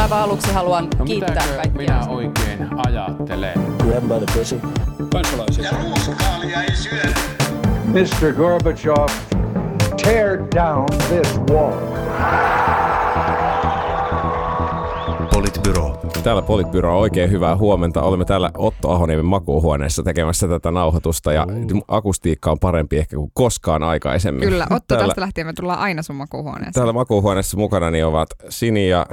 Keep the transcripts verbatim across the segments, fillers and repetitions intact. Aivan aluksi haluan no, kiittää kaikkia. Minä oikein ajattelen? Kansalaisia. Ja ruuskaalia ei syö. mister Gorbachev, tear down this wall. Politbyro. Täällä Politbyro, oikein hyvää huomenta. Olemme täällä Otto Ahoniemen makuuhuoneessa tekemässä tätä nauhoitusta ja mm. akustiikka on parempi ehkä kuin koskaan aikaisemmin. Kyllä, Otto, täällä, tästä lähtien me tullaan aina sun makuuhuoneessa. Täällä makuuhuoneessa mukana niin ovat Sini ja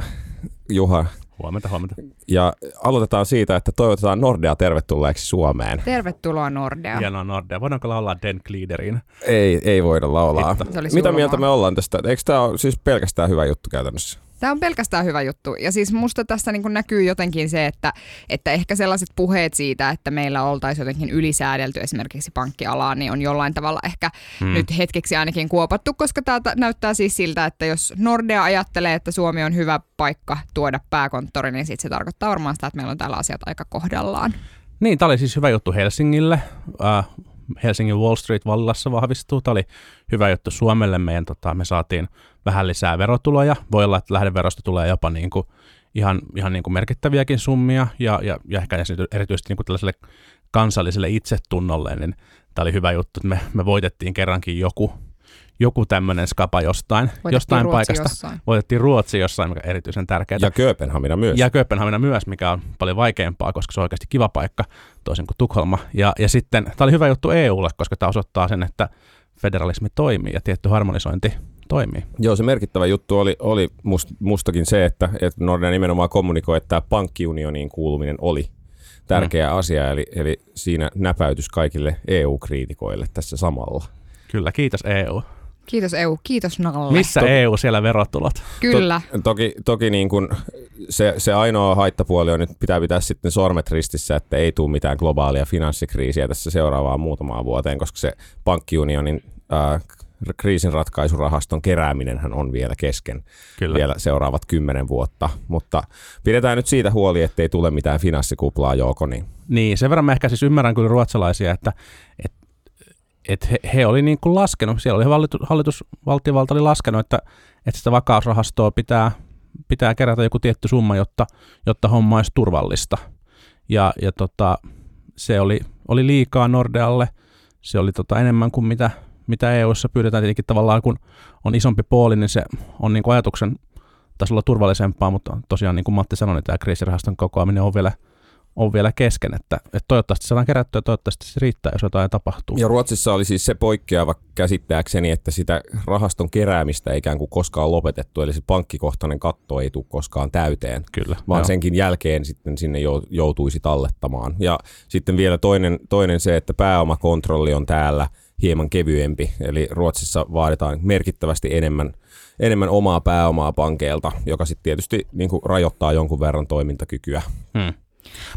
Juha. Huomenta, huomenta. Ja aloitetaan siitä, että toivotetaan Nordea tervetulleeksi Suomeen. Tervetuloa Nordea. Hienoa Nordea. Voidaanko laulaa Den Gliederin? Ei, ei voida laulaa. Mitä mieltä me ollaan tästä? Eikö tämä ole siis pelkästään hyvä juttu käytännössä? Tämä on pelkästään hyvä juttu. Ja siis musta tässä niin kuin näkyy jotenkin se, että, että ehkä sellaiset puheet siitä, että meillä oltaisiin jotenkin ylisäädelty esimerkiksi pankkialaan, niin on jollain tavalla ehkä hmm. nyt hetkeksi ainakin kuopattu, koska tämä näyttää siis siltä, että jos Nordea ajattelee, että Suomi on hyvä paikka tuoda pääkonttori, niin sitten se tarkoittaa varmaan sitä, että meillä on täällä asiat aika kohdallaan. Niin, tämä oli siis hyvä juttu Helsingille. Äh, Helsingin Wall Street vallassa vahvistuu. Tämä oli hyvä juttu Suomelle. Meidän, tota, me saatiin vähän lisää verotuloja. Voi olla, että lähdeverosta tulee jopa niin kuin ihan, ihan niin kuin merkittäviäkin summia ja, ja, ja ehkä erityisesti niin kuin tällaiselle kansalliselle itsetunnolle. Niin tämä oli hyvä juttu, että me, me voitettiin kerrankin joku, joku tämmöinen skapa jostain, voitettiin jostain Ruotsi paikasta. Jossain. Voitettiin Ruotsi jossain, mikä on erityisen tärkeää. Ja Kööpenhamina myös. Ja Kööpenhamina myös, mikä on paljon vaikeampaa, koska se on oikeasti kiva paikka, toisin kuin Tukholma. Ja, ja sitten tämä oli hyvä juttu E U:lle, koska tämä osoittaa sen, että federalismi toimii ja tietty harmonisointi toimii. Joo, se merkittävä juttu oli, oli must, mustakin se, että, että Nordea nimenomaan kommunikoi, että tämä pankkiunioniin kuuluminen oli tärkeä mm. asia, eli, eli siinä näpäytys kaikille E U-kriitikoille tässä samalla. Kyllä, kiitos E U. Kiitos E U, kiitos Nalle. Missä to- E U siellä verotulot? Kyllä. To- toki toki niin kun se, se ainoa haittapuoli on, että pitää pitää sitten sormet ristissä, että ei tule mitään globaalia finanssikriisiä tässä seuraavaan muutamaan vuoteen, koska se pankkiunionin Äh, kriisinratkaisurahaston kerääminenhän on vielä kesken. Kyllä. Vielä seuraavat kymmenen vuotta, mutta pidetään nyt siitä huoli, ettei tule mitään finanssikuplaa joukoniin. Niin, sen verran mä ehkä siis ymmärrän kyllä ruotsalaisia, että et, et he, he oli niin kuin laskenut, siellä oli hallitus, hallitus, valtiovalta oli laskenut, että, että sitä vakausrahastoa pitää, pitää kerätä joku tietty summa, jotta, jotta homma olisi turvallista. Ja, ja tota, se oli, oli liikaa Nordealle, se oli tota enemmän kuin mitä mitä E U:ssa pyydetään tietenkin tavallaan, kun on isompi pooli, niin se on niin kuin ajatuksen tasolla turvallisempaa, mutta tosiaan niin kuin Matti sanoi, niin tämä kriisirahaston kokoaminen on vielä, on vielä kesken, että, että toivottavasti saadaan kerättyä ja toivottavasti se riittää, jos jotain tapahtuu. Ja Ruotsissa oli siis se poikkeava käsittääkseni, että sitä rahaston keräämistä ei ikään kuin koskaan lopetettu, eli se pankkikohtainen katto ei tule koskaan täyteen, Kyllä, vaan joo. senkin jälkeen sitten sinne joutuisi tallettamaan. Ja sitten vielä toinen, toinen se, että pääomakontrolli on täällä hieman kevyempi, eli Ruotsissa vaaditaan merkittävästi enemmän, enemmän omaa pääomaa pankeilta, joka sitten tietysti niin kuin rajoittaa jonkun verran toimintakykyä. Hmm.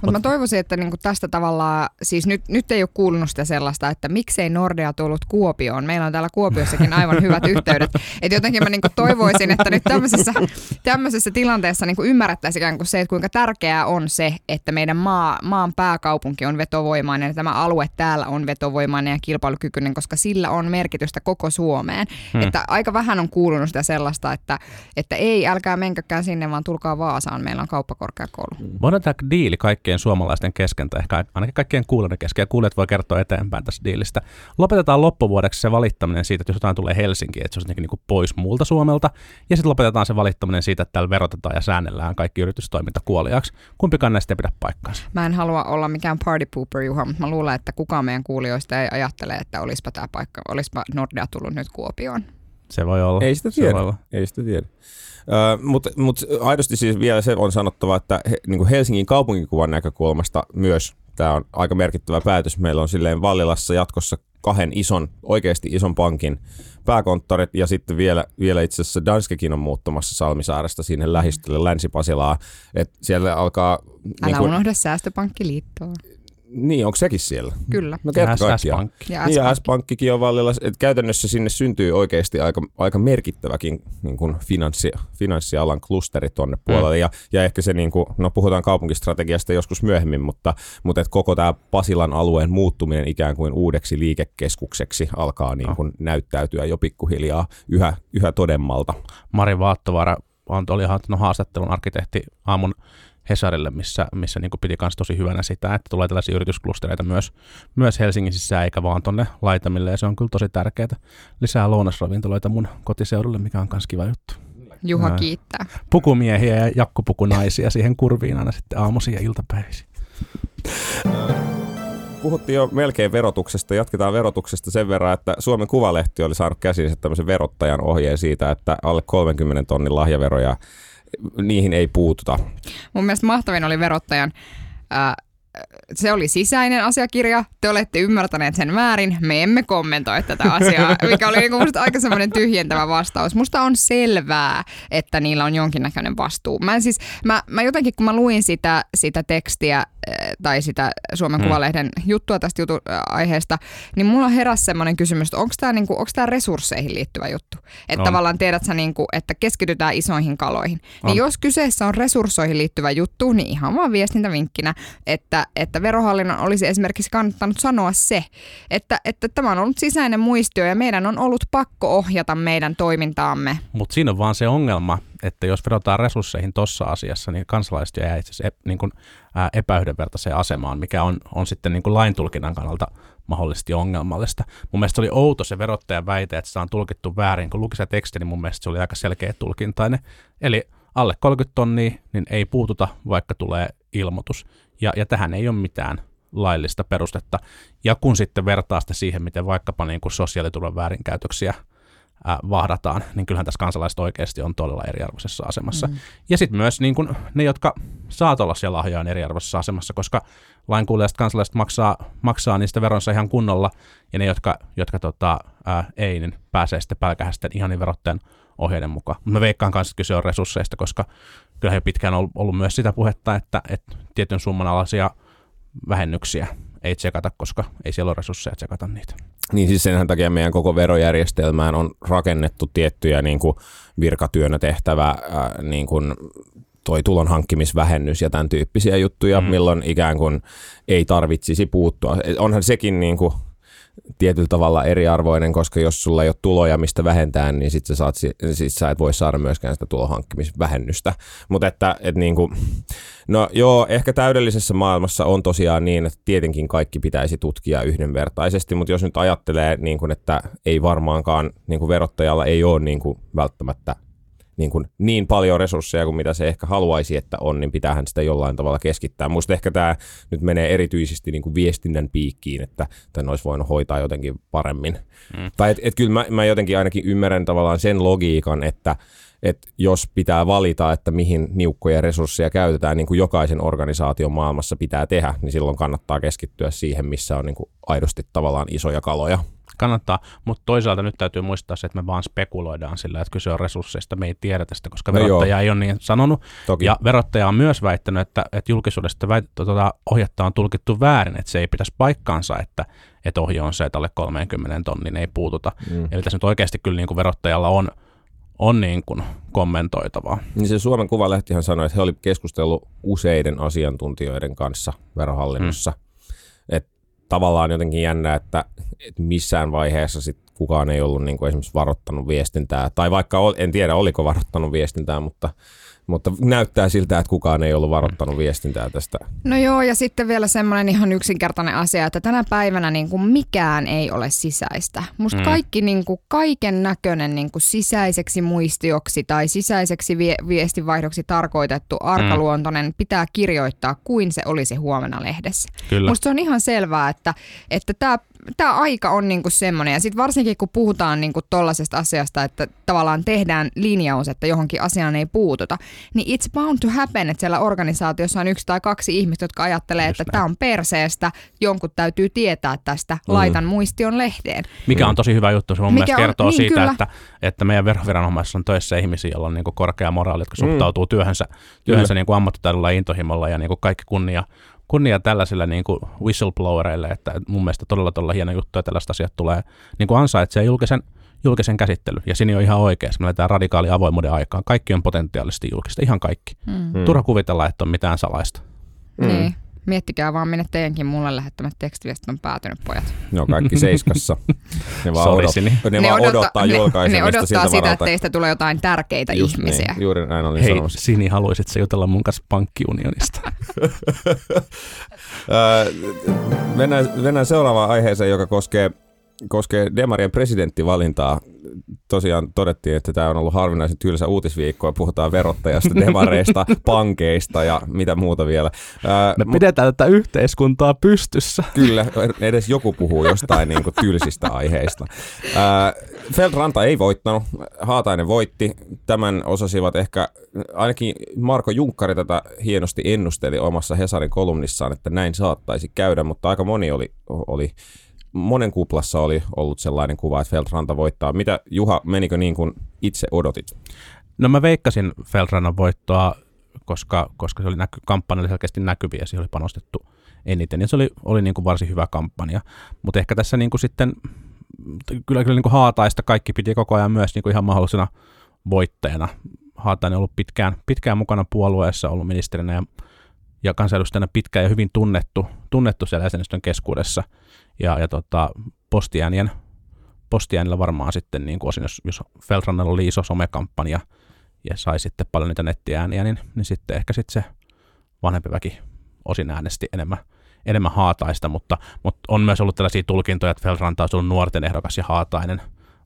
Mutta mä toivoisin, että niinku tästä tavallaan, siis nyt, nyt ei ole kuulunut sitä sellaista, että miksei Nordea tullut Kuopioon. Meillä on täällä Kuopiossakin aivan hyvät yhteydet. Et jotenkin mä niinku toivoisin, että nyt tämmöisessä, tämmöisessä tilanteessa niinku ymmärrettäisiin ikään kuin se, että kuinka tärkeää on se, että meidän maa, maan pääkaupunki on vetovoimainen ja tämä alue täällä on vetovoimainen ja kilpailukykyinen, koska sillä on merkitystä koko Suomeen. Hmm. Että aika vähän on kuulunut sitä sellaista, että, että ei, älkää menkökään sinne, vaan tulkaa Vaasaan, meillä on kauppakorkeakoulu. Voidaan tämä diili kaikkien suomalaisten kesken, tai ehkä ainakin kaikkien kuulijoiden kesken, ja kuulijat voi kertoa eteenpäin tästä diilistä. Lopetetaan loppuvuodeksi se valittaminen siitä, että jos jotain tulee Helsinkiin, että se on jotenkin niin pois muulta Suomelta, ja sitten lopetetaan se valittaminen siitä, että täällä verotetaan ja säännellään kaikki yritystoiminta kuoliaaksi. Kumpikaan näistä ei pidä paikkaansa. Mä en halua olla mikään party pooper, Juha, mutta mä luulen, että kukaan meidän kuulijoista ei ajattele, että olispa tämä paikka, olispa Nordea tullut nyt Kuopioon. Se voi olla. Ei sitä tiedä. Ei sitä tiedä. Öö, mutta mut aidosti siis vielä se on sanottava, että he, niin Helsingin kaupunkikuvan näkökulmasta myös tämä on aika merkittävä päätös. Meillä on silleen Vallilassa jatkossa kahden ison, oikeasti ison pankin pääkonttorit ja sitten vielä, vielä itse asiassa Danskekin on muuttumassa Salmisaaresta sinne lähistölle Länsi-Pasilaan. Et siellä alkaa... Älä niin kuin, unohda Säästöpankkiliittoa. Niin, onko sekin siellä? Kyllä. No, ja S-pankki. Ja S-pankki. Niin, S-pankkikin on vallilla. Et käytännössä sinne syntyy oikeasti aika, aika merkittäväkin niin kuin finanssi, finanssialan klusteri tuonne puolelle. Mm. Ja, ja ehkä se, niin kuin, no puhutaan kaupunkistrategiasta joskus myöhemmin, mutta, mutta et koko tämä Pasilan alueen muuttuminen ikään kuin uudeksi liikekeskukseksi alkaa niin kuin, oh. näyttäytyä jo pikkuhiljaa yhä, yhä todemmalta. Mari Vaattovaara oli antanut haastattelun arkkitehti aamun Hesarille, missä, missä niin kuin piti myös tosi hyvänä sitä, että tulee tällaisia yritysklustereita myös, myös Helsingin sisään, eikä vaan tuonne laitamille, ja se on kyllä tosi tärkeää. Lisää lounasravintoloita mun kotiseudulle, mikä on myös kiva juttu. Juha no, kiittää. Pukumiehiä ja jakkupukunaisia siihen kurviin aina sitten aamuisin ja iltapäivisin. Puhuttiin jo melkein verotuksesta. Jatketaan verotuksesta sen verran, että Suomen Kuvalehti oli saanut käsinsä tämmöisen verottajan ohjeen siitä, että alle kolmenkymmenen tonnin lahjaveroja, niihin ei puututa. Mun mielestä mahtavin oli verottajan, äh, se oli sisäinen asiakirja, te olette ymmärtäneet sen väärin, me emme kommentoi tätä asiaa, mikä oli niinku musta aika semmoinen tyhjentävä vastaus. Musta on selvää, että niillä on jonkinnäköinen vastuu. Mä, siis, mä, mä jotenkin, kun mä luin sitä, sitä tekstiä äh, tai sitä Suomen hmm. Kuvalehden juttua tästä jutu, äh, aiheesta, niin mulla heräsi semmoinen kysymys, että onko tämä niinku, resursseihin liittyvä juttu? Että on. Tavallaan tiedät sä, niinku, että keskitytään isoihin kaloihin. Niin jos kyseessä on resurssoihin liittyvä juttu, niin ihan vaan viestintävinkkinä, että että verohallinnon olisi esimerkiksi kannattanut sanoa se, että, että tämä on ollut sisäinen muistio ja meidän on ollut pakko ohjata meidän toimintaamme. Mutta siinä on vaan se ongelma, että jos vedotaan resursseihin tuossa asiassa, niin kansalaiset jää itse asiassa niin kuin epäyhdenvertaiseen asemaan, mikä on, on sitten niin kuin lain tulkinnan kannalta mahdollisesti ongelmallista. Mun mielestä oli outo se verottajan väite, että sitä on tulkittu väärin. Kun luki se teksti, niin mun mielestä se oli aika selkeä tulkintainen. Eli alle kolmekymmentä tonnia, niin ei puututa, vaikka tulee ilmoitus. Ja, ja tähän ei ole mitään laillista perustetta. Ja kun sitten vertaa sitä siihen, miten vaikkapa niin kuin sosiaaliturvan väärinkäytöksiä ää, vahdataan, niin kyllähän tässä kansalaiset oikeasti on todella eriarvoisessa asemassa. Mm. Ja sitten myös niin kuin ne, jotka saa tuollaisia lahjoja, on eriarvoisessa asemassa, koska lainkuulijaiset kansalaiset maksaa, maksaa niistä veronsa ihan kunnolla, ja ne, jotka, jotka tota, ää, ei, niin pääsee sitten pälkähästen ihan niin verottajan ohjeiden mukaan. Mutta mä veikkaan kanssa, että kyse on resursseista, koska kyllähän jo pitkään on ollut myös sitä puhetta, että, että tietyn summan alaisia vähennyksiä ei tsekata, koska ei siellä ole resursseja tsekata niitä. Niin siis senhän takia meidän koko verojärjestelmään on rakennettu tiettyjä niin kuin virkatyönä tehtävä äh, niin kuin toi tulon hankkimisvähennys ja tämän tyyppisiä juttuja, mm. milloin ikään kuin ei tarvitsisi puuttua. Onhan sekin niin kuin tietyllä tavalla eriarvoinen, koska jos sulla ei ole tuloja, mistä vähentää, niin sit sä, saat, sit sä et voi saada myöskään sitä tulohankkimisvähennystä. Mutta että, et niinku, no joo, ehkä täydellisessä maailmassa on tosiaan niin, että tietenkin kaikki pitäisi tutkia yhdenvertaisesti, mutta jos nyt ajattelee, niinku, että ei varmaankaan niinku verottajalla ei ole niinku välttämättä niin, kuin niin paljon resursseja kuin mitä se ehkä haluaisi, että on, niin pitäähän sitä jollain tavalla keskittää. Musta ehkä tämä nyt menee erityisesti niin kuin viestinnän piikkiin, että tämän olisi voinut hoitaa jotenkin paremmin. Mm. Tai et, et kyllä mä, mä jotenkin ainakin ymmärrän tavallaan sen logiikan, että et jos pitää valita, että mihin niukkoja resursseja käytetään, niin kuin jokaisen organisaation maailmassa pitää tehdä, niin silloin kannattaa keskittyä siihen, missä on niin kuin aidosti tavallaan isoja kaloja. Kannattaa, mutta toisaalta nyt täytyy muistaa se, että me vaan spekuloidaan sillä, että kyse on resursseista, me ei tiedetä sitä, koska no verottaja joo. ei ole niin sanonut. Toki. Ja verottaja on myös väittänyt, että, että julkisuudesta väitettä, tuota, ohjetta on tulkittu väärin, että se ei pitäisi paikkaansa, että, että ohje on se, että alle kolmenkymmenen tonnin ei puututa. Mm. Eli tässä nyt oikeasti kyllä niin kuin verottajalla on, on niin kuin kommentoitavaa. Niin se Suomen Kuvalehtihan sanoi, että he olivat keskustelleet useiden asiantuntijoiden kanssa verohallinnossa. Mm. Että tavallaan jotenkin jännä, että, että missään vaiheessa sit kukaan ei ollut niin kuin esimerkiksi varoittanut viestintää, tai vaikka ol, en tiedä oliko varoittanut viestintää, mutta, mutta näyttää siltä, että kukaan ei ollut varoittanut viestintää tästä. No joo, ja sitten vielä semmoinen ihan yksinkertainen asia, että tänä päivänä niin kuin mikään ei ole sisäistä. Musta mm. kaikki niin kuin kaiken näköinen niin kuin sisäiseksi muistioksi tai sisäiseksi vie- viestinvaihdoksi tarkoitettu arkaluontoinen mm. pitää kirjoittaa kuin se olisi huomenna lehdessä. Kyllä. Musta se on ihan selvää, että että tämä Tämä aika on niinku semmoinen, ja sitten varsinkin kun puhutaan niinku tollaisesta asiasta, että tavallaan tehdään linjaus, että johonkin asiaan ei puututa, niin it's bound to happen, että siellä organisaatiossa on yksi tai kaksi ihmistä, jotka ajattelee, just että tämä on perseestä, jonkun täytyy tietää tästä, mm. laitan muistion lehteen. Mikä on tosi hyvä juttu, se mun mielestä kertoo niin siitä, että, että meidän veroviranomaisissa on töissä ihmisiä, joilla on niinku korkea moraali, jotka suhtautuu mm. työhönsä, työhönsä niinku ammattitaidolla ja intohimolla ja niinku kaikki kunnia. Kunnia tällaisille niin kuin whistleblowereille, että mun mielestä todella todella hieno juttu, että tällaiset asiat tulee niin kuin ansaitsee julkisen, julkisen käsittelyn. Ja siinä on ihan oikeassa. Me lähdetään radikaali avoimuuden aikaan. Kaikki on potentiaalisesti julkista, ihan kaikki. Mm. Turha kuvitella, että on mitään salaista. Mm. Niin. Miettikää vaan, minne teidänkin mulle lähettämät tekstiviestit on päätynyt, pojat. Ne on kaikki Seiskassa. Ne vaan odottaa, ne ne odottaa, odottaa ne, julkaisemista. Ne odottaa siltä sitä, varalta, että teistä tulee jotain tärkeitä just ihmisiä. Niin, juuri näin olin sanomassa. Hei, Sini, haluaisitko jutella mun kanssa pankkiunionista? mennään, mennään seuraavaan aiheeseen, joka koskee, koskee Demarien presidenttivalintaa. Tosiaan todettiin, että tämä on ollut harvinaisen tylsä uutisviikko ja puhutaan verottajasta, demareista, pankeista ja mitä muuta vielä. Ää, Me pidetään m- tätä yhteiskuntaa pystyssä. Kyllä, edes joku puhuu jostain niin kuin tylsistä aiheista. Ää, Feltranta ei voittanut, Haatainen voitti. Tämän osasivat ehkä, ainakin Marko Junkkari tätä hienosti ennusteli omassa Hesarin kolumnissaan, että näin saattaisi käydä, mutta aika moni oli... oli Monen kuplassa oli ollut sellainen kuva, että Feltranta voittaa. Mitä, Juha, menikö niin kuin itse odotit? No mä veikkasin Feltrannan voittoa, koska, koska se oli näky, kampanja oli selkeästi näkyviä ja siihen oli panostettu eniten. Ja se oli, oli niin kuin varsin hyvä kampanja. Mutta ehkä tässä niin kuin sitten, kyllä, kyllä niin kuin Haataista kaikki piti koko ajan myös niin kuin ihan mahdollisena voittajana. Haatainen on ollut pitkään, pitkään mukana puolueessa, ollut ministerinä ja, ja kansanedustajana pitkään ja hyvin tunnettu, tunnettu siellä jäsenistön keskuudessa. Ja, ja tota, postiäänien, postiäänillä varmaan sitten, niin kuin osin, jos, jos Feltrannalla oli iso somekampanja ja sai sitten paljon niitä nettiääniä, niin, niin sitten ehkä sitten se vanhempi väki osin äänesti enemmän, enemmän Haataista, mutta, mutta on myös ollut tällaisia tulkintoja, että Feltranta on ollut nuorten ehdokas ja Haatainen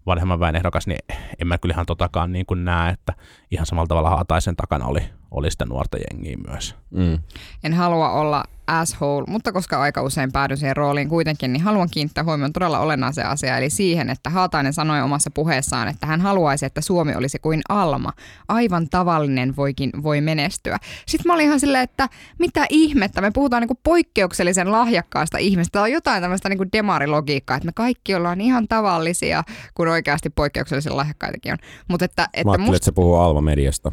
vanhemman väen ehdokas, niin en mä kyllä ihan totakaan niin kuin näe, että ihan samalla tavalla Haataisen takana oli, oli sitä nuorta jengiä myös. Mm. En halua olla asshole, mutta koska aika usein päädyin siihen rooliin kuitenkin, niin haluan kiinnittää huomioon todella olennaiseen asiaan, eli siihen, että Haatainen sanoi omassa puheessaan, että hän haluaisi, että Suomi olisi kuin Alma. Aivan tavallinen voikin voi menestyä. Sitten mä olin ihan silleen, että mitä ihmettä, me puhutaan niinku poikkeuksellisen lahjakkaasta ihmistä. Tämä on jotain tämmöistä niinku demarilogiikkaa, että me kaikki ollaan ihan tavallisia, kun oikeasti poikkeuksellisen lahjakkaitakin on. Mut että, että mä ajattelin, must... että se puhuu Alma-mediasta.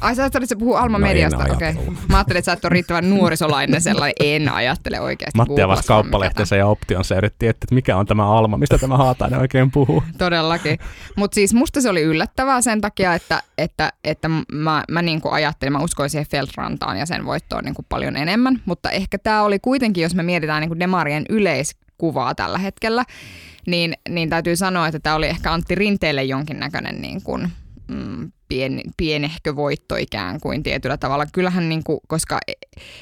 Ai sä ajattelit, että se puhuu Alma-mediasta? No, okei. Okay. Mä ajattelin, että sä et ole riittävän nuorisolainen sellainen. En ajattele oikeasti. Matti avasi kauppalehtensä ja optionsa ja yritti, että mikä on tämä Alma, mistä tämä Haatainen oikein puhuu. Todellakin. Mutta siis musta se oli yllättävää sen takia, että, että, että mä, mä niinku ajattelin, mä uskoin siihen Feltrantaan ja sen voittoon niinku paljon enemmän. Mutta ehkä tämä oli kuitenkin, jos me mietitään niinku Demarien yleiskuvaa tällä hetkellä, niin, niin täytyy sanoa, että tämä oli ehkä Antti Rinteelle jonkinnäköinen... Niinku, mm, Pien, pienehkö voitto ikään kuin tietyllä tavalla. Kyllähän, niin kuin, koska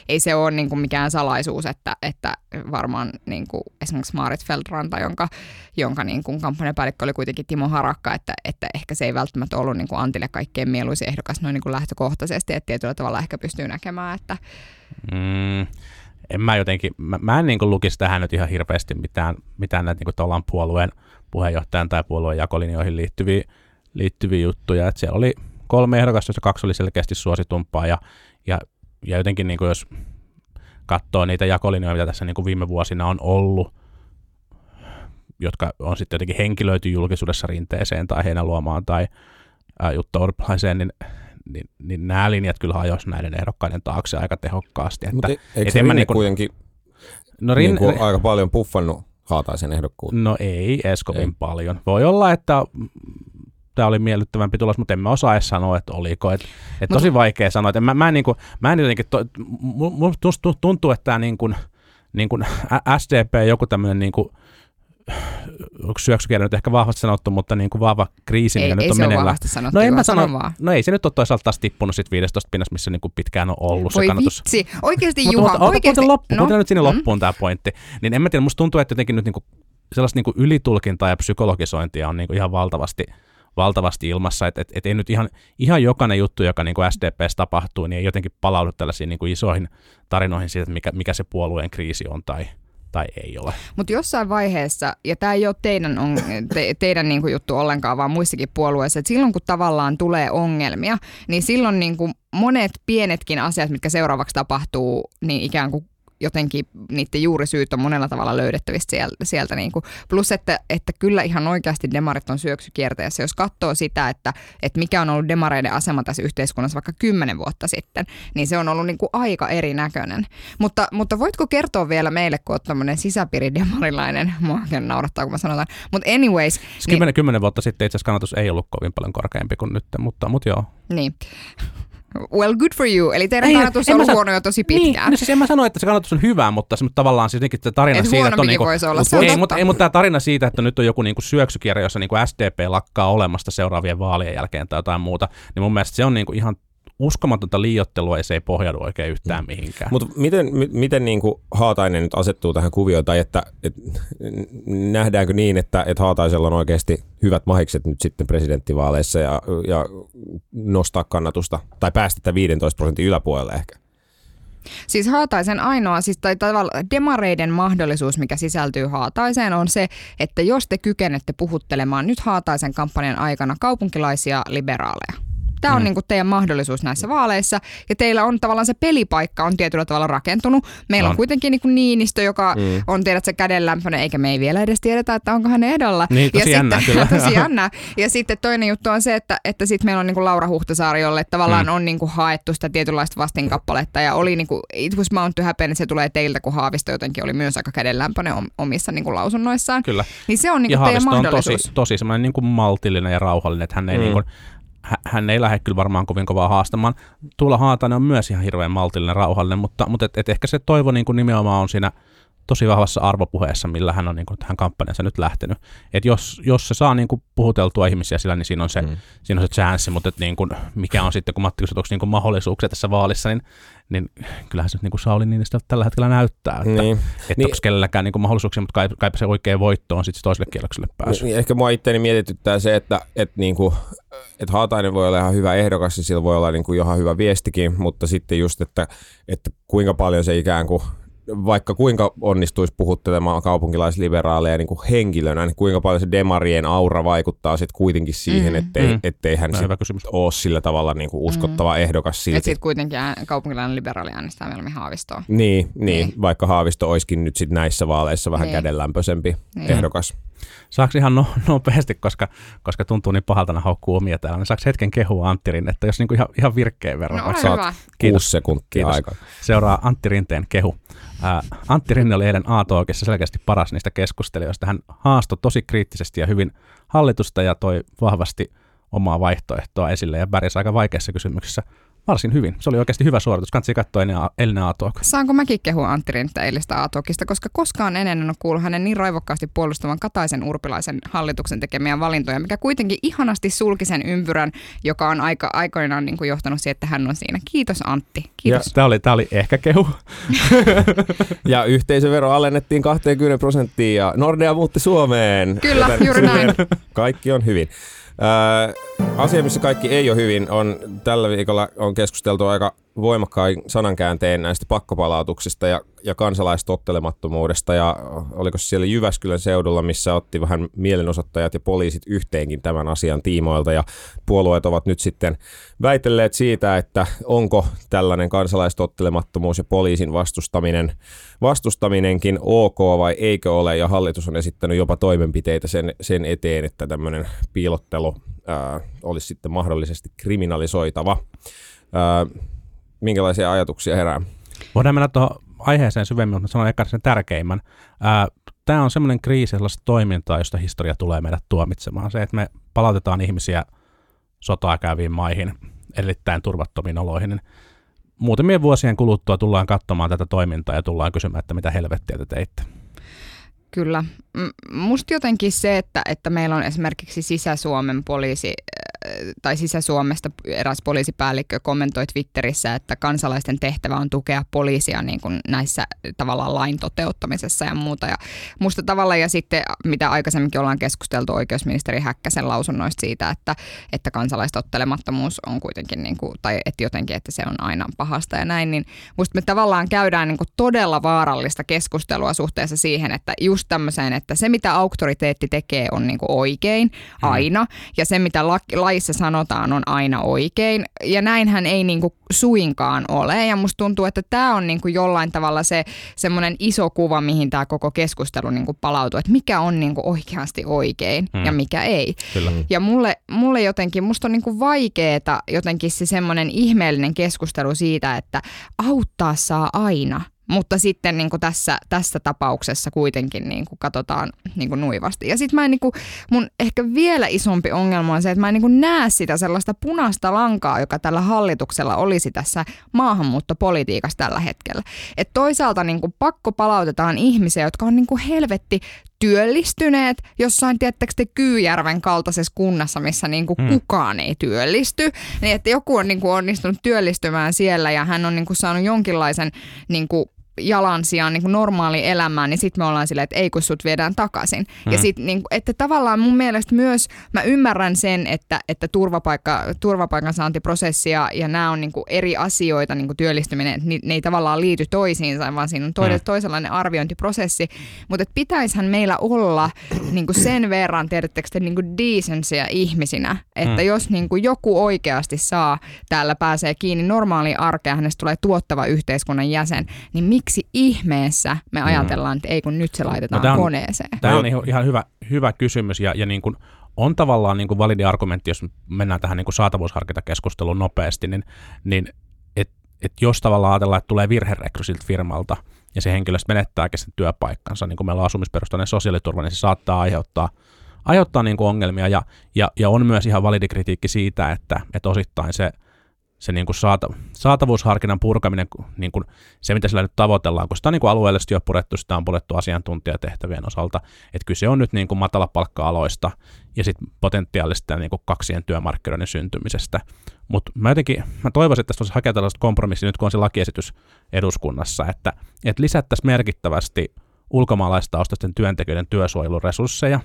ei se ole niin kuin mikään salaisuus, että, että varmaan niin kuin esimerkiksi Marit Feltranta, jonka, jonka niin kuin kampanjapäällikkö oli kuitenkin Timo Harakka, että, että ehkä se ei välttämättä ollut niin kuin Antille kaikkein mieluisin ehdokas noin niin kuin lähtökohtaisesti, että tietyllä tavalla ehkä pystyy näkemään, että... Mm. En mä jotenkin, mä, mä en niin kuin lukisi tähän nyt ihan hirveästi mitään, mitään näitä niin kuin puolueen puheenjohtajan tai puolueen jakolinjoihin liittyviä liittyviä juttuja, että siellä oli kolme ehdokasta, jossa kaksi oli selkeästi suositumpaa ja, ja, ja jotenkin niin kuin jos katsoo niitä jakolinjoja, mitä tässä niin kuin viime vuosina on ollut, jotka on sitten jotenkin henkilöity julkisuudessa Rinteeseen tai Heinäluomaan tai ää, Jutta Urpilaiseen, niin, niin, niin nämä linjat kyllä hajosi näiden ehdokkaiden taakse aika tehokkaasti. Mutta eikö se Rinne niin kuin, kuitenkin no rin, niin kuin aika paljon puffannut Haataisen ehdokkuuden? No ei edes kovin ei. paljon. Voi olla, että... Tämä oli miellyttävämpi tulos, mutta en mä osaa edes sanoa, että oliko. Et, et tosi no. vaikea sanoa. Et mä, mä en, niinku, mä en jotenkin, to, mun tuntuu, että tämä niinku, niinku S D P joku tämmöinen niinku, syöksykierre nyt ehkä vahvasti sanottu, mutta niinku vahva kriisi, mikä ei, nyt ei on meneillään. No, en mä sano, no ei se nyt ole toisaalta taas tippunut sit viidestoista pinnasta, missä niinku pitkään on ollut. Voi se kannatus. Vitsi, oikeasti Juha. Mutta oikeasti. Loppu, no. nyt sinne mm. loppuun tämä pointti. Niin en mä tiedä, musta tuntuu, että jotenkin nyt niinku, sellaista niinku ylitulkintaa ja psykologisointia on niinku ihan valtavasti valtavasti ilmassa, että et, et ei nyt ihan, ihan jokainen juttu, joka niin kuin S D P:ssä tapahtuu, niin ei jotenkin palaudu tällaisiin niin kuin isoihin tarinoihin siitä, mikä, mikä se puolueen kriisi on tai, tai ei ole. Mutta jossain vaiheessa, ja tämä ei ole teidän, on, te, teidän niin kuin juttu ollenkaan, vaan muissakin puolueissa, että silloin kun tavallaan tulee ongelmia, niin silloin niin kuin monet pienetkin asiat, mitkä seuraavaksi tapahtuu, niin ikään kuin jotenkin niiden juurisyyt on monella tavalla löydettävissä sieltä. sieltä niin kuin. Plus, että, että kyllä ihan oikeasti demarit on syöksykierteessä. Jos katsoo sitä, että, että mikä on ollut demareiden asema tässä yhteiskunnassa vaikka kymmenen vuotta sitten, niin se on ollut niin kuin aika erinäköinen. Mutta, mutta voitko kertoa vielä meille, kun olet tämmöinen sisäpiiridemarilainen, mua oikein naurattaa, kun mä sanotaan. Mutta anyways. Kymmenen niin, vuotta sitten itse asiassa kannatus ei ollut kovin paljon korkeampi kuin nyt, mutta, mutta joo. Niin. Well, good for you. Eli teidän kannatus on ollut sano, huono jo tosi pitkään. Niin, no siis en mä sano, että se kannatus on hyvä, mutta se, mutta tavallaan siis jotenkin tämä tarina et siitä, että on niinku, voisi olla, mut, se ei, mutta, ei, mutta tämä tarina siitä, että nyt on joku niinku syöksykierre, jossa niinku S D P lakkaa olemasta seuraavien vaalien jälkeen tai jotain muuta, niin mun mielestä se on niinku ihan uskomatonta liioittelua, ja se ei pohjaudu oikein yhtään mihinkään. Mutta miten, miten niin kuin Haatainen nyt asettuu tähän kuvioon, tai että, että nähdäänkö niin, että, että Haataisella on oikeasti hyvät mahikset nyt sitten presidenttivaaleissa ja, ja nostaa kannatusta, tai päästä viisitoista prosentin yläpuolelle ehkä? Siis Haataisen ainoa, siis tai tavallaan demareiden mahdollisuus, mikä sisältyy Haataiseen, on se, että jos te kykenette puhuttelemaan nyt Haataisen kampanjan aikana kaupunkilaisia liberaaleja, tämä on mm. niin kuin teidän mahdollisuus näissä vaaleissa, ja teillä on tavallaan se pelipaikka on tietyllä tavalla rakentunut. Meillä on, on kuitenkin niin kuin Niinistö, joka mm. on tiedät se kädenlämpöinen, eikä me ei vielä edes tiedetä, että onko hän ehdolla. Niin, tosi ja jännä, sitten, tosi jännä. Ja sitten toinen juttu on se, että, että sitten meillä on niin kuin Laura Huhtasaari, jolle tavallaan mm. on niin kuin haettu sitä tietynlaista vastinkappaletta, ja oli niin kuin, it was mount to happen, se tulee teiltä, kun Haavisto jotenkin oli myös aika kädenlämpöinen omissa niin kuin lausunnoissaan. Kyllä. Niin se on niin kuin ja teidän mahdollisuus. Haavisto on tosi, tosi semmoinen niin kuin maltillinen ja rauhallinen, että hän ei mm. niin kuin hän ei lähde kyllä varmaan kovin kovaa haastamaan. Tuula Haatainen on myös ihan hirveän maltillinen, rauhallinen, mutta, mutta et, et ehkä se toivo niin kuin nimenomaan on siinä tosi vahvassa arvopuheessa, millä hän on niin kuin tähän kampanjansa nyt lähtenyt. Et jos, jos se saa niin kuin puhuteltua ihmisiä sillä, niin siinä on se, mm. siinä on se chanssi, mutta et niin kuin, mikä on sitten, kun Matti kysyt, onko niin kuin mahdollisuuksia tässä vaalissa, niin, niin kyllähän se nyt niin kuin Sauli Niinistö tällä hetkellä näyttää, että niin. et niin. onko kenelläkään niin kuin mahdollisuuksia, mutta kaipa, kaipa se oikea voitto on sitten toiselle kierrokselle pääsy. Niin, ehkä minua itseäni mietityttää se, että, että niin kuin että Haatainen voi olla ihan hyvä ehdokas, sillä voi olla niin kuin ihan hyvä viestikin, mutta sitten just, että, että kuinka paljon se ikään kuin, vaikka kuinka onnistuisi puhuttelemaan kaupunkilaisliberaaleja niin kuin henkilönä, niin kuinka paljon se demarien aura vaikuttaa sitten kuitenkin siihen, mm-hmm. ettei, ettei hän ole sillä tavalla niin kuin uskottava mm-hmm. ehdokas silti. Että sitten kuitenkin kaupunkilainen liberaali äänestää mieluummin Haavistoa. Niin, niin, niin, vaikka Haavisto olisikin nyt sit näissä vaaleissa vähän niin. kädenlämpöisempi niin. ehdokas. Saaks ihan no, nopeasti, koska, koska tuntuu niin pahalta nämä haukkuu omia täällä, niin saaks hetken kehua Antti Rinne, että jos niinku ihan, ihan virkkeen verran. No, saat kuusi sekuntia aikaa. Seuraa Antti Rinteen kehu. Ää, Antti Rinne oli eilen A-talkissa selkeästi paras niistä keskustelijoista. Hän haastoi tosi kriittisesti ja hyvin hallitusta ja toi vahvasti omaa vaihtoehtoa esille ja pärjäsi aika vaikeassa kysymyksessä varsin hyvin. Se oli oikeasti hyvä suoritus. Kansi katsoa eilinen A-talk. Saanko mäkin kehua Antti Rinteen eilistä A-talkista, koska koskaan en en ole kuullut hänen niin raivokkaasti puolustavan Kataisen-Urpilaisen hallituksen tekemiä valintoja, mikä kuitenkin ihanasti sulki sen ympyrän, joka on aika aikoinaan niin kuin johtanut siihen, että hän on siinä. Kiitos Antti. Kiitos. Tämä oli, oli ehkä kehu. Ja yhteisövero alennettiin kaksikymmentä prosenttia ja Nordea muutti Suomeen. Kyllä, juuri näin. Kaikki on hyvin. Äh, asia, missä kaikki ei ole hyvin, on tällä viikolla on keskusteltu aika voimakkain sanankääntein näistä pakkopalautuksista ja, ja kansalaistottelemattomuudesta. Ja oliko se siellä Jyväskylän seudulla, missä otti vähän mielenosoittajat ja poliisit yhteenkin tämän asian tiimoilta. Ja puolueet ovat nyt sitten väitelleet siitä, että onko tällainen kansalaistottelemattomuus ja poliisin vastustaminen, vastustaminenkin ok vai eikö ole. Ja hallitus on esittänyt jopa toimenpiteitä sen, sen eteen, että tämmöinen piilottelu ää, olisi sitten mahdollisesti kriminalisoitava. Ää, Minkälaisia ajatuksia herää? Voidaan mennä tuohon aiheeseen syvemmin, mutta sanon eka sen tärkeimmän. Tämä on semmoinen kriisi, sellaista toimintaa, josta historia tulee meidät tuomitsemaan. Se, että me palautetaan ihmisiä sotaa käyviin maihin, erittäin turvattomiin oloihin. Niin muutamien vuosien kuluttua tullaan katsomaan tätä toimintaa ja tullaan kysymään, että mitä helvettiä te teitte. Kyllä. Musta jotenkin se, että, että meillä on esimerkiksi Sisä-Suomen poliisi, tai Sisä-Suomesta eräs poliisipäällikkö kommentoi Twitterissä, että kansalaisten tehtävä on tukea poliisia niin kuin näissä tavallaan lain toteuttamisessa ja muuta. Ja musta tavalla ja sitten, mitä aikaisemminkin ollaan keskusteltu oikeusministeri Häkkäsen lausunnoista siitä, että, että kansalaistottelemattomuus on kuitenkin, niin kuin, tai että jotenkin, että se on aina pahasta ja näin, niin musta me tavallaan käydään niin kuin todella vaarallista keskustelua suhteessa siihen, että just tämmöiseen, että se mitä auktoriteetti tekee on niin kuin oikein aina, ja se mitä lain se sanotaan on aina oikein ja näinhän ei niinku suinkaan ole ja musta tuntuu, että tämä on niinku jollain tavalla se semmoinen iso kuva, mihin tämä koko keskustelu niinku palautuu, että mikä on niinku oikeasti oikein hmm. ja mikä ei. Kyllä. Ja mulle, mulle jotenkin, musta on niinku vaikeeta jotenkin se semmoinen ihmeellinen keskustelu siitä, että auttaa saa aina. Mutta sitten niin kuin tässä, tässä tapauksessa kuitenkin niin kuin katsotaan niin kuin nuivasti. Ja sitten niin mun ehkä vielä isompi ongelma on se, että mä en niin kuin näe sitä sellaista punaista lankaa, joka tällä hallituksella olisi tässä maahanmuuttopolitiikassa tällä hetkellä. Et toisaalta niin kuin pakko palautetaan ihmisiä, jotka on niin kuin helvetti työllistyneet jossain, tiettäkö Kyyjärven kaltaisessa kunnassa, missä niinku hmm. kukaan ei työllisty. Niin, että joku on niinku onnistunut työllistymään siellä ja hän on niinku saanut jonkinlaisen niinku jalansijan niinku normaaliin elämään, niin sitten me ollaan silleen, että ei kun sut viedään takaisin. Hmm. Ja sit, niinku, että tavallaan mun mielestä myös mä ymmärrän sen, että, että turvapaikka, turvapaikansaantiprosessi ja, ja nämä on niinku eri asioita, niinku työllistyminen, ne, ne ei tavallaan liity toisiinsa, vaan siinä on toinen, hmm. toisenlainen arviointiprosessi. Mutta pitäisihän meillä olla niinku sen verran, tiedättekö te, niinku decencyä ihmisinä, että hmm. jos niinku joku oikeasti saa, täällä pääsee kiinni normaaliin arkeen, hänestä tulee tuottava yhteiskunnan jäsen, niin miksi ihmeessä me ajatellaan, että ei kun nyt se laitetaan no, koneeseen? Tämä on ihan hyvä, hyvä kysymys ja, ja niin kuin on tavallaan niin kuin validi argumentti, jos mennään tähän niin kuin saatavuusharkintakeskusteluun nopeasti, niin, niin et, et jos tavallaan ajatellaan, että tulee virherekry siltä firmalta ja se henkilöstö menettääkin sen työpaikkansa, niin kuin meillä on asumisperustainen sosiaaliturva, niin se saattaa aiheuttaa, aiheuttaa niin kuin ongelmia ja, ja, ja on myös ihan validi kritiikki siitä, että, että osittain se se niin kuin saata, saatavuusharkinnan purkaminen, niin kuin se mitä sillä nyt tavoitellaan, kun sitä on niin kuin alueellisesti jo purettu, sitä on purettu asiantuntijatehtävien osalta, että kyse on nyt niin kuin matalapalkka-aloista ja sitten potentiaalista niin kuin kaksien työmarkkinoiden syntymisestä. Mutta mä jotenkin mä toivoisin, että tässä voisi hakea tällaista kompromissia nyt, kun on se lakiesitys eduskunnassa, että, että lisättäisiin merkittävästi ulkomaalaistaustaisten työntekijöiden työsuojeluresursseja,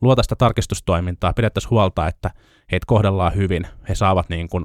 luotaisiin sitä tarkistustoimintaa, pidettäisiin huolta, että heitä kohdellaan hyvin, he saavat niin kuin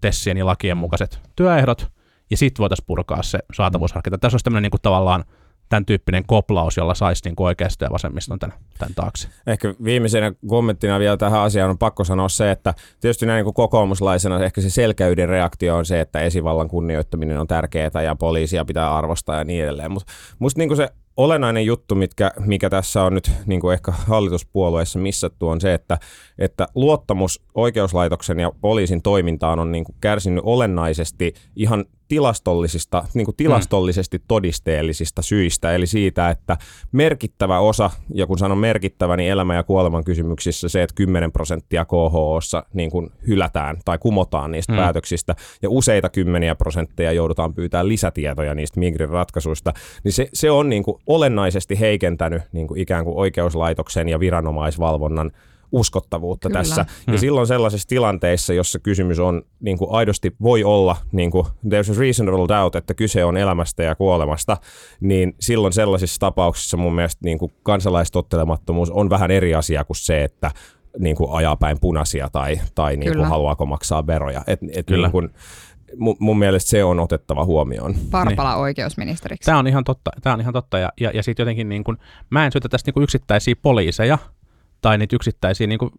tessien ja lakien mukaiset työehdot, ja sitten voitaisiin purkaa se saatavuusharkinta. Tässä olisi tämmöinen niin kuin tavallaan tämän tyyppinen koplaus, jolla saisi niin kuin oikeasta ja vasemmista tämän, tämän taakse. Ehkä viimeisenä kommenttina vielä tähän asiaan on pakko sanoa se, että tietysti näin niin kuin kokoomuslaisena ehkä se selkäydin reaktio on se, että esivallan kunnioittaminen on tärkeää ja poliisia pitää arvostaa ja niin edelleen, mutta musta niin kuin se olennainen juttu, mitkä, mikä tässä on nyt niin kuin ehkä hallituspuolueessa missattu, on se, että, että luottamus oikeuslaitoksen ja poliisin toimintaan on niin kuin kärsinyt olennaisesti ihan tilastollisista, niin kuin tilastollisesti todisteellisista syistä, eli siitä, että merkittävä osa, ja kun sanon merkittävä, niin elämä- ja kuoleman kysymyksissä se, että kymmenen prosenttia K H O:ssa niin kuin hylätään tai kumotaan niistä mm. päätöksistä, ja useita kymmeniä prosentteja joudutaan pyytämään lisätietoja niistä Migrin ratkaisuista, niin se, se on niin kuin olennaisesti heikentänyt niin kuin ikään kuin oikeuslaitoksen ja viranomaisvalvonnan uskottavuutta. Kyllä. Tässä. Ja hmm. silloin sellaisissa tilanteissa, jossa kysymys on niin kuin aidosti voi olla, niin kuin, there's a reasonable doubt, että kyse on elämästä ja kuolemasta, niin silloin sellaisissa tapauksissa mun mielestä niin kuin kansalaistottelemattomuus on vähän eri asia kuin se, että niin kuin ajaa päin punaisia tai, tai niin kuin haluaako maksaa veroja. Et, et Kyllä. Niin kuin, mun mielestä se on otettava huomioon. Parpala niin. Oikeusministeriksi. Tämä on ihan totta. Tämä on ihan totta. Ja, ja, ja sitten jotenkin niin kuin, mä en syytä tästä niin kuin yksittäisiä poliiseja, tai niitä yksittäisiä niin kuin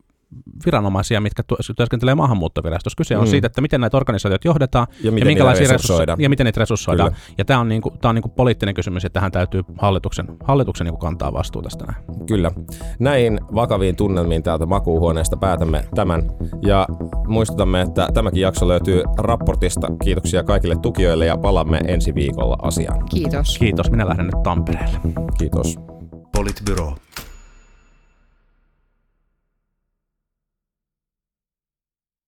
viranomaisia, mitkä työskentelee maahanmuuttovirastossa. Kyse on mm. siitä, että miten näitä organisaatioita johdetaan ja, ja minkälaisia resursseja ja miten niitä resurssoidaan. Kyllä. Ja tämä on, niin kuin, tämä on niin kuin poliittinen kysymys, että tähän täytyy hallituksen, hallituksen niin kuin kantaa vastuu tästä. Näin. Kyllä. Näihin vakaviin tunnelmiin täältä makuuhuoneesta päätämme tämän. Ja muistutamme, että tämäkin jakso löytyy raportista. Kiitoksia kaikille tukijoille ja palaamme ensi viikolla asiaan. Kiitos. Kiitos. Minä lähden nyt Tampereelle. Kiitos. Politbyro.